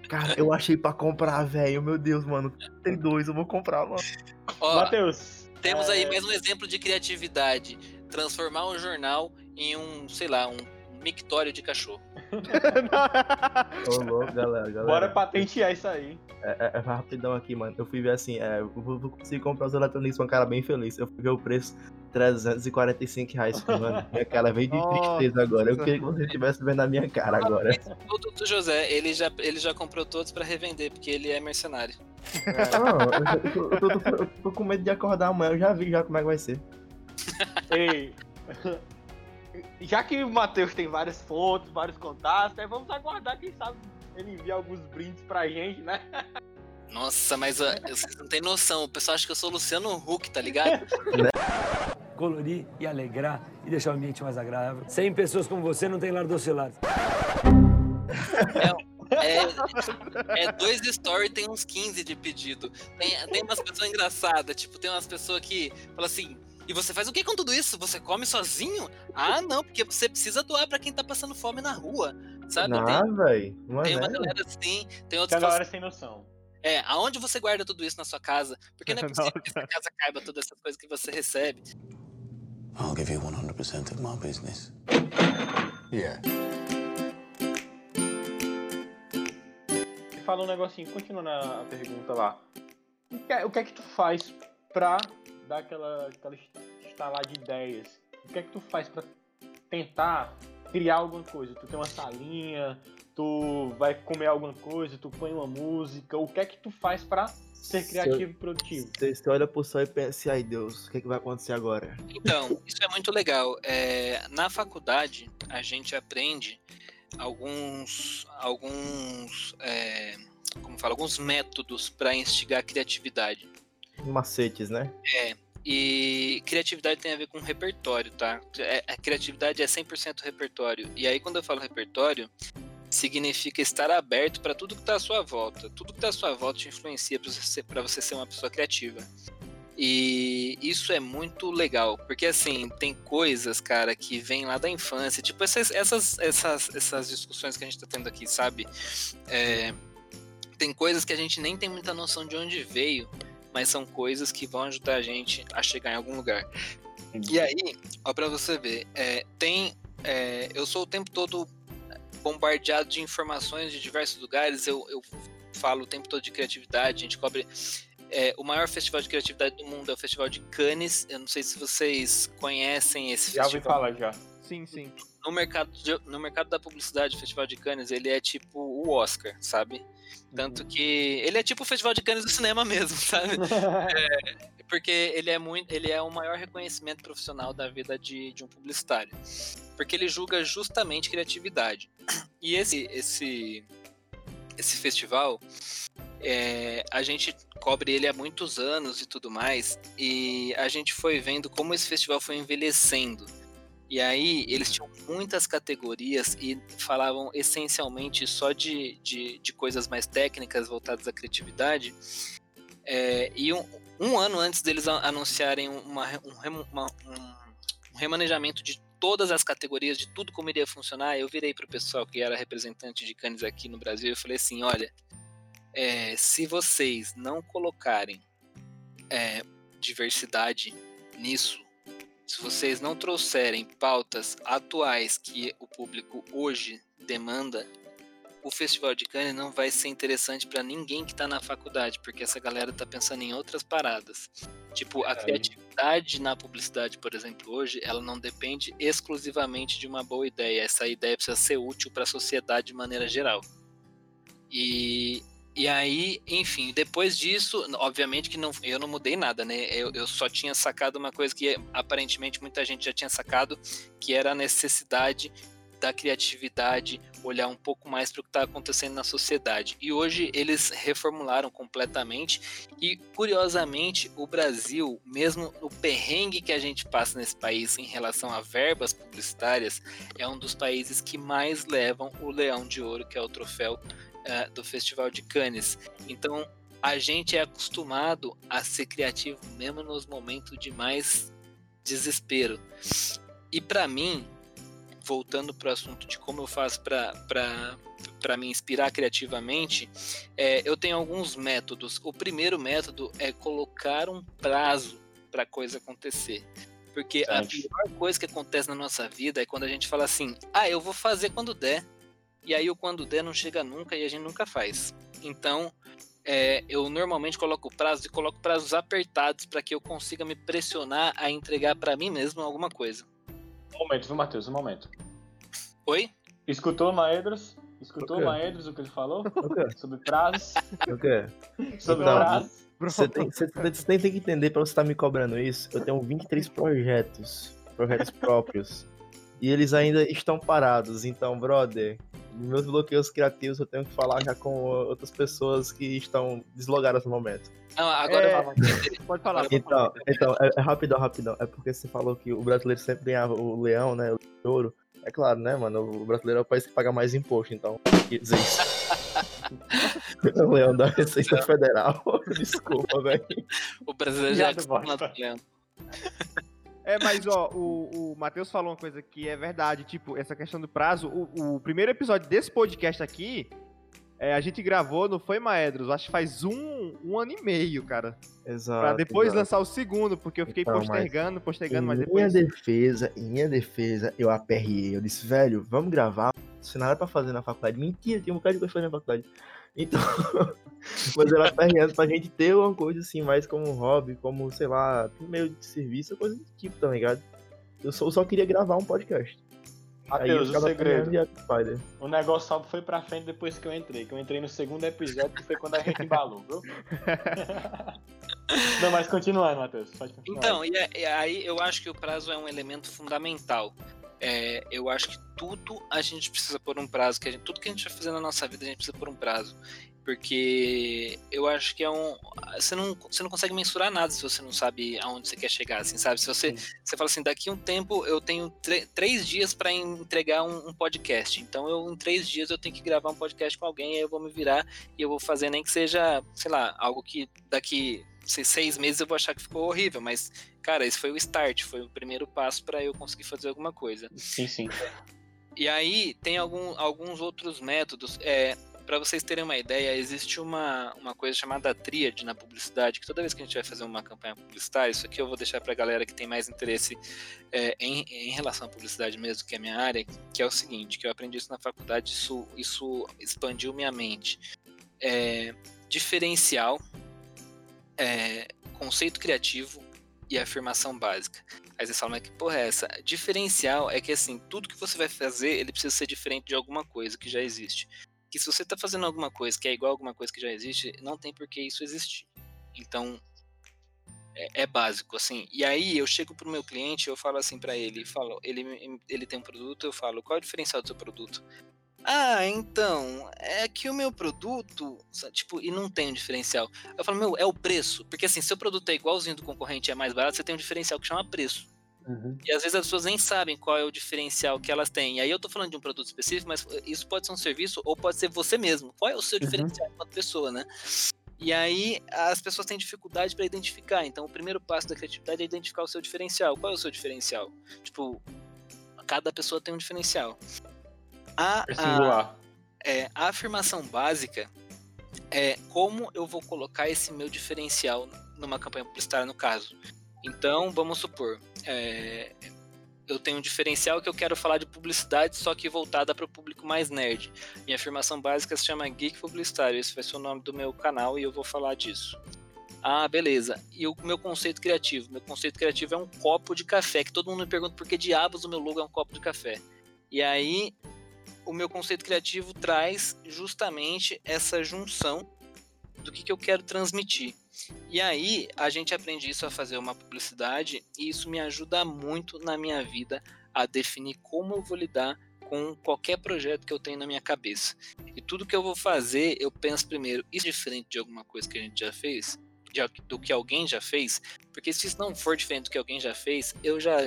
Cara, eu achei pra comprar, velho. Meu Deus, mano. Tem 2, eu vou comprar, mano. Matheus. Temos aí mais um exemplo de criatividade. Transformar um jornal em um mictório de cachorro. Ô, louco, galera. Bora patentear isso aí. Rapidão aqui, mano. Eu fui ver assim, eu consegui comprar os eletrônicos com um cara bem feliz. Eu fui ver o preço, R$345, mano. Minha cara veio de tristeza agora. Eu queria que você estivesse vendo a minha cara agora. O doutor José, ele já comprou todos pra revender, porque ele é mercenário. Não, eu tô com medo de acordar amanhã, eu já vi já como é que vai ser. Ei, já que o Matheus tem várias fotos, vários contatos, aí vamos aguardar, quem sabe ele envia alguns brindes pra gente, né? Nossa, mas vocês não tem noção, o pessoal acha que eu sou o Luciano Huck, tá ligado? Colorir e alegrar e deixar o ambiente mais agradável. Sem pessoas como você não tem lar docelado. É 2 stories, tem uns 15 de pedido. Tem umas pessoas engraçadas, tipo, tem umas pessoas que falam assim, e você faz o que com tudo isso? Você come sozinho? Ah, não, porque você precisa doar pra quem tá passando fome na rua, sabe? Tem uma galera assim, tem outros... Tem uma galera sem noção. Aonde você guarda tudo isso na sua casa? Porque não é possível que essa casa caiba todas essas coisas que você recebe. I'll give you 100% of my business. Yeah. Fala um negocinho, continua na pergunta lá. O que é que tu faz pra dar aquela estalar de ideias? O que é que tu faz pra tentar criar alguma coisa? Tu tem uma salinha, tu vai comer alguma coisa, tu põe uma música, o que é que tu faz pra ser criativo e produtivo? Você olha pro céu e pensa, ai Deus, o que é que vai acontecer agora? Então, isso é muito legal. Na faculdade, a gente aprende alguns métodos para instigar a criatividade. Macetes, né? E criatividade tem a ver com repertório, tá? A criatividade é 100% repertório. E aí, quando eu falo repertório, significa estar aberto para tudo que tá à sua volta. Tudo que tá à sua volta te influencia para você ser uma pessoa criativa. E isso é muito legal, porque assim, tem coisas, cara, que vem lá da infância, tipo essas discussões que a gente tá tendo aqui, sabe? Tem coisas que a gente nem tem muita noção de onde veio, mas são coisas que vão ajudar a gente a chegar em algum lugar. E aí, ó, pra você ver, eu sou o tempo todo bombardeado de informações de diversos lugares, eu falo o tempo todo de criatividade, a gente cobre... o maior festival de criatividade do mundo é o Festival de Cannes. Eu não sei se vocês conhecem esse festival. Já ouvi falar, já. Sim, sim. No mercado da publicidade, o Festival de Cannes, ele é tipo o Oscar, sabe? Tanto que ele é tipo o Festival de Cannes do cinema mesmo, sabe? Porque ele é o maior reconhecimento profissional da vida de um publicitário. Porque ele julga justamente criatividade. E esse festival, a gente cobre ele há muitos anos e tudo mais, e a gente foi vendo como esse festival foi envelhecendo. E aí, eles tinham muitas categorias e falavam essencialmente só de coisas mais técnicas voltadas à criatividade. E um ano antes deles anunciarem um remanejamento de todas as categorias, de tudo como iria funcionar, eu virei para o pessoal que era representante de Cannes aqui no Brasil e falei assim, olha, se vocês não colocarem diversidade nisso, se vocês não trouxerem pautas atuais que o público hoje demanda, o Festival de Cannes não vai ser interessante para ninguém que tá na faculdade, porque essa galera tá pensando em outras paradas. Tipo, a criatividade na publicidade, por exemplo, hoje, ela não depende exclusivamente de uma boa ideia. Essa ideia precisa ser útil para a sociedade de maneira geral. E aí, enfim, depois disso, obviamente que eu não mudei nada, né? Eu só tinha sacado uma coisa que aparentemente muita gente já tinha sacado, que era a necessidade da criatividade, olhar um pouco mais para o que está acontecendo na sociedade. E hoje eles reformularam completamente e, curiosamente, o Brasil, mesmo o perrengue que a gente passa nesse país em relação a verbas publicitárias, é um dos países que mais levam o Leão de Ouro, que é o troféu do Festival de Cannes. Então a gente é acostumado a ser criativo mesmo nos momentos de mais desespero. E para mim, voltando para o assunto de como eu faço para me inspirar criativamente, eu tenho alguns métodos. O primeiro método é colocar um prazo para a coisa acontecer, porque a pior coisa que acontece na nossa vida é quando a gente fala assim, eu vou fazer quando der. E aí o quando der não chega nunca e a gente nunca faz. Então, eu normalmente coloco prazos apertados para que eu consiga me pressionar a entregar para mim mesmo alguma coisa. Um momento, Matheus. Oi? Escutou, Maedhros? Escutou, Maedhros, o que ele falou? Sobre prazos? Sobre prazos? Você tem que entender, para você estar me cobrando isso, eu tenho 23 projetos próprios. E eles ainda estão parados, então, brother, meus bloqueios criativos eu tenho que falar já com outras pessoas que estão deslogadas no momento. Não, agora pode falar. Então, rapidão. É porque você falou que o brasileiro sempre ganhava o leão, né, o ouro. É claro, né, mano, o brasileiro é o país que paga mais imposto, então, quer dizer isso. O leão da Receita Federal, desculpa, velho. O brasileiro já é acostumado com o leão. Mas o Matheus falou uma coisa que é verdade, tipo, essa questão do prazo, o primeiro episódio desse podcast aqui, a gente gravou, não foi, Maedhros? Acho que faz um ano e meio, cara. Exato. Pra depois lançar o segundo, porque eu fiquei postergando, mas depois... Em minha defesa, eu aperriei, eu disse, velho, vamos gravar, não tem nada pra fazer na faculdade. Mentira, tem um bocado de coisa pra fazer na faculdade. Então, mas ela tá rindo pra gente ter uma coisa assim, mais como hobby, como, sei lá, meio de serviço, coisa do tipo, tá ligado? Eu só queria gravar um podcast. Matheus, o segredo. O negócio só foi pra frente depois que eu entrei. Que eu entrei no segundo episódio, que foi quando a gente embalou, viu? Não, mas continua, Matheus. Então, e aí eu acho que o prazo é um elemento fundamental. Eu acho que tudo a gente precisa pôr um prazo, tudo que a gente vai fazer na nossa vida a gente precisa pôr um prazo, porque eu acho que você não consegue mensurar nada se você não sabe aonde você quer chegar, assim, sabe? Se você fala assim, daqui um tempo eu tenho 3 dias para entregar um podcast, então em 3 dias eu tenho que gravar um podcast com alguém, aí eu vou me virar e eu vou fazer, nem que seja, sei lá, algo que daqui 6 meses eu vou achar que ficou horrível, mas, cara, esse foi o start, foi o primeiro passo para eu conseguir fazer alguma coisa. Sim, sim. E aí tem alguns outros métodos. Para vocês terem uma ideia, existe uma coisa chamada tríade na publicidade, que toda vez que a gente vai fazer uma campanha publicitária, isso aqui eu vou deixar para a galera que tem mais interesse em relação à publicidade mesmo, que é a minha área, que é o seguinte, que eu aprendi isso na faculdade, isso expandiu minha mente. Diferencial, conceito criativo e afirmação básica. Aí vocês falam, mas que porra é essa? Diferencial é que, assim, tudo que você vai fazer, ele precisa ser diferente de alguma coisa que já existe. Que se você tá fazendo alguma coisa que é igual a alguma coisa que já existe, não tem por que isso existir. Então, é básico, assim. E aí eu chego pro meu cliente, eu falo assim pra ele, falo, ele tem um produto, eu falo, qual é o diferencial do seu produto? Ah, então, é que o meu produto, tipo, e não tem um diferencial. Eu falo, meu, é o preço. Porque assim, se o produto é igualzinho do concorrente e é mais barato, você tem um diferencial que chama preço. Uhum. E às vezes as pessoas nem sabem qual é o diferencial que elas têm. E aí eu tô falando de um produto específico, mas isso pode ser um serviço ou pode ser você mesmo. Qual é o seu diferencial enquanto pessoa, né? E aí as pessoas têm dificuldade para identificar. Então o primeiro passo da criatividade é identificar o seu diferencial. Qual é o seu diferencial? Tipo, cada pessoa tem um diferencial. A afirmação básica é como eu vou colocar esse meu diferencial numa campanha publicitária, no caso. Então, vamos supor, eu tenho um diferencial que eu quero falar de publicidade, só que voltada para o público mais nerd. Minha afirmação básica se chama Geek Publicitário, esse vai ser o nome do meu canal e eu vou falar disso. Ah, beleza. E o meu conceito criativo? Meu conceito criativo é um copo de café, que todo mundo me pergunta por que diabos o meu logo é um copo de café. E aí, o meu conceito criativo traz justamente essa junção do que eu quero transmitir. E aí, a gente aprende isso a fazer uma publicidade e isso me ajuda muito na minha vida a definir como eu vou lidar com qualquer projeto que eu tenho na minha cabeça. E tudo que eu vou fazer, eu penso primeiro, isso é diferente de alguma coisa que a gente já fez? Do que alguém já fez? Porque se isso não for diferente do que alguém já fez, eu já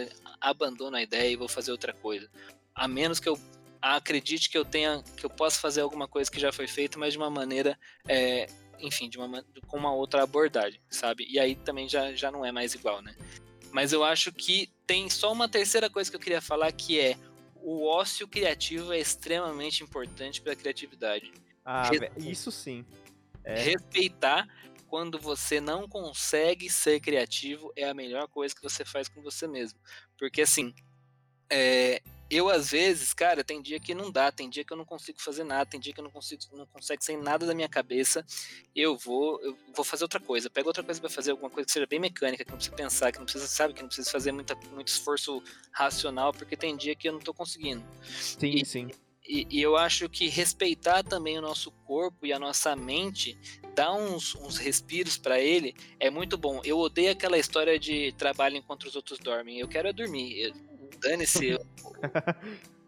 abandono a ideia e vou fazer outra coisa. A menos que eu acredite que eu posso fazer alguma coisa que já foi feita, mas de uma maneira... com uma outra abordagem, sabe? E aí também já não é mais igual, né? Mas eu acho que tem só uma terceira coisa que eu queria falar, que é o ócio criativo é extremamente importante para a criatividade. Ah, isso sim. Respeitar quando você não consegue ser criativo é a melhor coisa que você faz com você mesmo. Porque assim, eu às vezes, cara, tem dia que não dá, tem dia que eu não consigo fazer nada, tem dia que eu não consigo sair nada da minha cabeça, eu vou fazer outra coisa, pego outra coisa pra fazer, alguma coisa que seja bem mecânica, que não precisa pensar, que não precisa, sabe, que não precisa fazer muito esforço racional, porque tem dia que eu não tô conseguindo. Sim. E eu acho que respeitar também o nosso corpo e a nossa mente, dar uns respiros pra ele, é muito bom. Eu odeio aquela história de trabalho enquanto os outros dormem, eu quero é dormir, dane-se.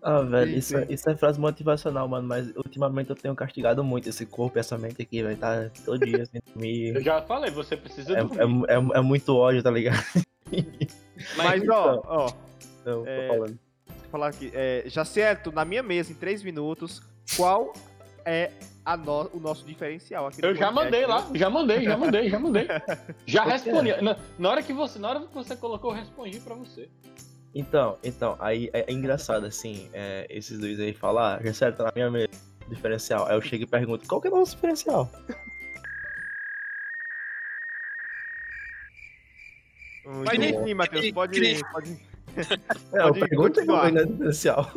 Ah, velho, isso é frase motivacional, mano, mas ultimamente eu tenho castigado muito esse corpo e essa mente aqui, velho, tá todo dia sem dormir. Eu já falei, você precisa dormir. É muito ódio, tá ligado? Mas ó, tô falando. Vou falar aqui, já certo, na minha mesa, em 3 minutos, qual é o nosso diferencial aqui? Eu já mandei lá, já mandei. Já respondi, na hora que você colocou, eu respondi pra você. Então, aí é engraçado, assim, esses dois aí falar, já certo, na minha mesa, diferencial. Aí eu chego e pergunto, qual que é o nosso diferencial? Mas enfim, Matheus, pode... Eu pergunto igual, né, diferencial.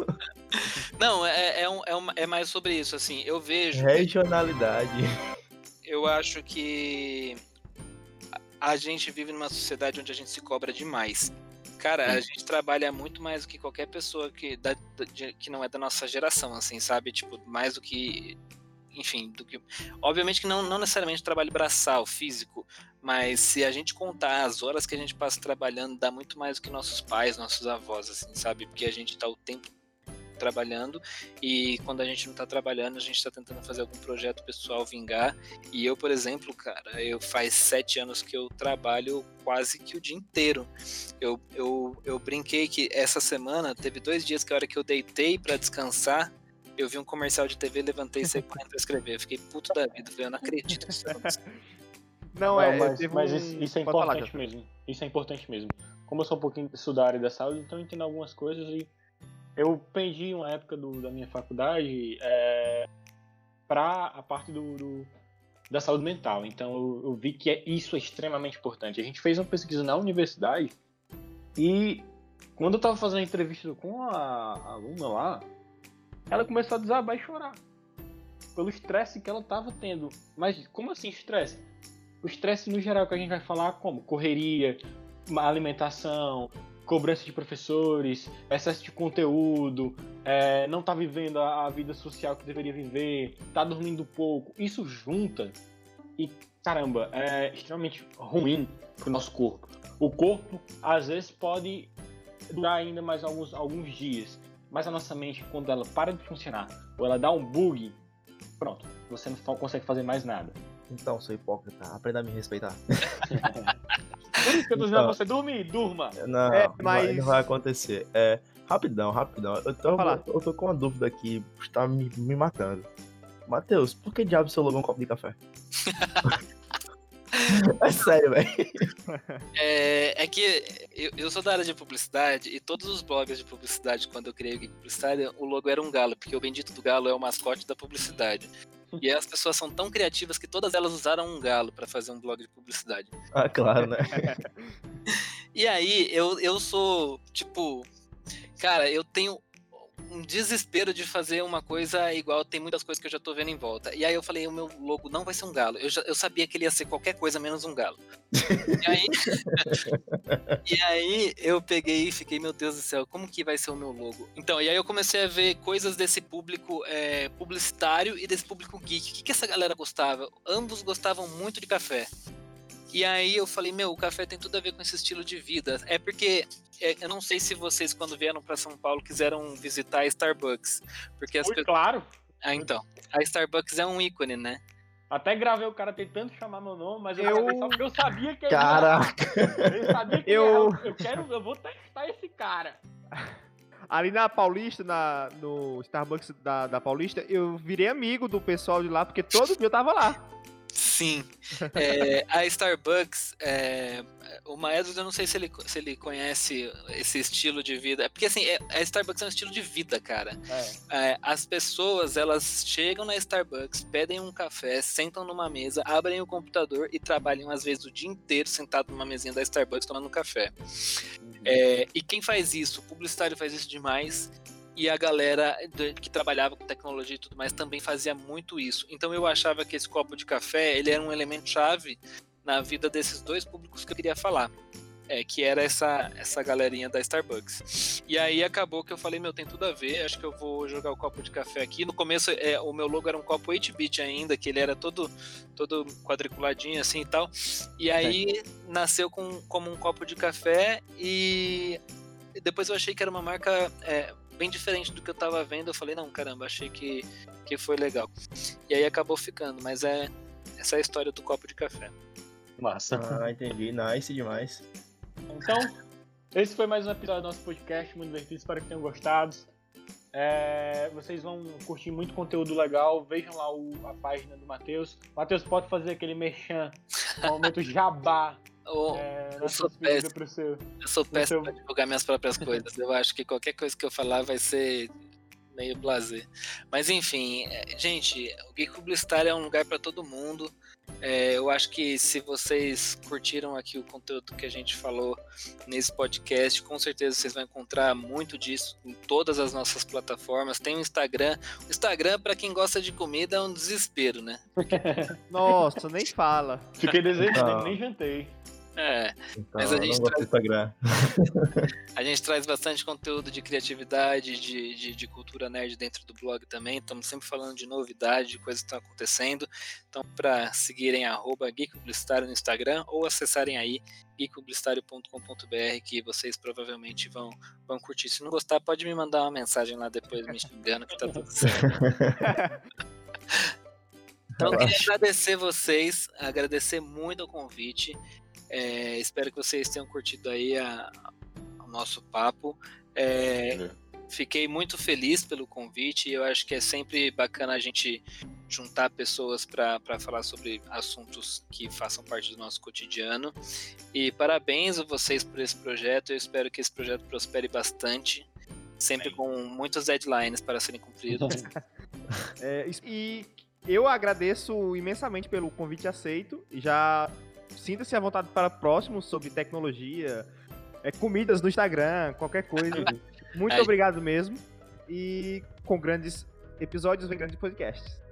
Não, é mais sobre isso, assim, eu vejo... Regionalidade. Eu acho que a gente vive numa sociedade onde a gente se cobra demais. Cara, a gente trabalha muito mais do que qualquer pessoa que não é da nossa geração, assim, sabe? Tipo, mais do que... Enfim, do que... Obviamente que não necessariamente trabalho braçal, físico, mas se a gente contar as horas que a gente passa trabalhando, dá muito mais do que nossos pais, nossos avós, assim, sabe? Porque a gente tá o tempo trabalhando e quando a gente não tá trabalhando, a gente tá tentando fazer algum projeto pessoal vingar. E eu, por exemplo, cara, faz 7 anos que eu trabalho quase que o dia inteiro. Eu brinquei que essa semana teve 2 dias que a hora que eu deitei pra descansar, eu vi um comercial de TV, levantei e saí correndo pra escrever. Eu fiquei puto da vida, eu não acredito nisso. Isso é importante mesmo. Isso é importante mesmo. Como eu sou um pouquinho da área da saúde, então eu entendo algumas coisas e eu pendi uma época da minha faculdade para a parte da saúde mental. Então eu vi que isso é extremamente importante. A gente fez uma pesquisa na universidade e quando eu estava fazendo a entrevista com a aluna lá, ela começou a desabar e chorar pelo estresse que ela estava tendo. Mas como assim estresse? O estresse no geral que a gente vai falar como correria, alimentação, cobrança de professores, excesso de conteúdo, não tá vivendo a vida social que deveria viver, tá dormindo pouco, isso junta e, caramba, é extremamente ruim pro nosso corpo. O corpo, às vezes, pode durar ainda mais alguns dias, mas a nossa mente, quando ela para de funcionar ou ela dá um bug, pronto, você não consegue fazer mais nada. Então, seu hipócrita, aprenda a me respeitar. Por isso que eu tô dizendo, você durma. Não, mas... não vai acontecer. Rapidão. Eu tô com uma dúvida aqui, está me matando. Matheus, por que diabo você levou um copo de café? É sério, velho. É que eu sou da área de publicidade e todos os blogs de publicidade, quando eu criei o Geek Publicitário, o logo era um galo, porque o bendito do galo é o mascote da publicidade. E as pessoas são tão criativas que todas elas usaram um galo pra fazer um blog de publicidade. Ah, claro, né? E aí, eu sou, tipo... Cara, eu tenho um desespero de fazer uma coisa igual, tem muitas coisas que eu já tô vendo em volta. E aí eu falei, o meu logo não vai ser um galo. Eu sabia que ele ia ser qualquer coisa menos um galo. E aí eu peguei e fiquei, meu Deus do céu, como que vai ser o meu logo? Então, e aí eu comecei a ver coisas desse público publicitário e desse público geek. O que essa galera gostava? Ambos gostavam muito de café. E aí eu falei, o café tem tudo a ver com esse estilo de vida. É porque, eu não sei se vocês, quando vieram para São Paulo, quiseram visitar a Starbucks. Porque claro. Ah, então. A Starbucks é um ícone, né? Até gravei o cara tentando chamar meu nome, mas eu sabia que ele... Caraca! Eu sabia que eu vou testar esse cara. Ali na Paulista, no Starbucks da Paulista, eu virei amigo do pessoal de lá, porque todo dia eu tava lá. Sim, a Starbucks, o Maedhros, eu não sei se ele conhece esse estilo de vida, porque assim, a Starbucks é um estilo de vida, cara. As pessoas, elas chegam na Starbucks, pedem um café, sentam numa mesa, abrem o computador e trabalham às vezes o dia inteiro sentado numa mesinha da Starbucks tomando café. E quem faz isso? O publicitário faz isso demais. E a galera que trabalhava com tecnologia e tudo mais também fazia muito isso. Então eu achava que esse copo de café, ele era um elemento-chave na vida desses dois públicos que eu queria falar. Que era essa galerinha da Starbucks. E aí acabou que eu falei, tem tudo a ver, acho que eu vou jogar o copo de café aqui. No começo, o meu logo era um copo 8-bit ainda, que ele era todo quadriculadinho assim e tal. E aí nasceu como um copo de café e depois eu achei que era uma marca... bem diferente do que eu tava vendo, eu falei, achei que foi legal. E aí acabou ficando, mas essa é a história do copo de café. Massa. Ah, entendi, nice demais. Então, esse foi mais um episódio do nosso podcast, muito divertido, espero que tenham gostado. Vocês vão curtir muito conteúdo legal, vejam lá a página do Matheus. Matheus, pode fazer aquele merchan, no momento jabá. Eu sou péssimo pra divulgar minhas próprias coisas. Eu acho que qualquer coisa que eu falar vai ser meio blasé. Mas enfim, gente, o Geek Publicitário é um lugar pra todo mundo. Eu acho que se vocês curtiram aqui o conteúdo que a gente falou nesse podcast, com certeza vocês vão encontrar muito disso em todas as nossas plataformas. Tem o Instagram. O Instagram, pra quem gosta de comida, é um desespero, né? Nossa, nem fala. Fiquei desejando, nem jantei. Então, mas a gente traz bastante conteúdo de criatividade, de cultura nerd dentro do blog também. Estamos sempre falando de novidade, de coisas que estão acontecendo. Então, para seguirem @geekpublicitário no Instagram ou acessarem aí geekpublicitario.com.br, que vocês provavelmente vão curtir. Se não gostar, pode me mandar uma mensagem lá depois me xingando que tá tudo certo. Então, eu queria agradecer vocês, agradecer muito o convite. Espero que vocês tenham curtido aí o nosso papo. Fiquei muito feliz pelo convite. Eu acho que é sempre bacana a gente juntar pessoas para falar sobre assuntos que façam parte do nosso cotidiano. E parabéns a vocês por esse projeto. Eu espero que esse projeto prospere bastante, sempre com muitos deadlines para serem cumpridos. E eu agradeço imensamente pelo convite aceito. Já... Sinta-se à vontade para próximos sobre tecnologia, comidas no Instagram, qualquer coisa. Muito obrigado mesmo. E com grandes episódios e grandes podcasts.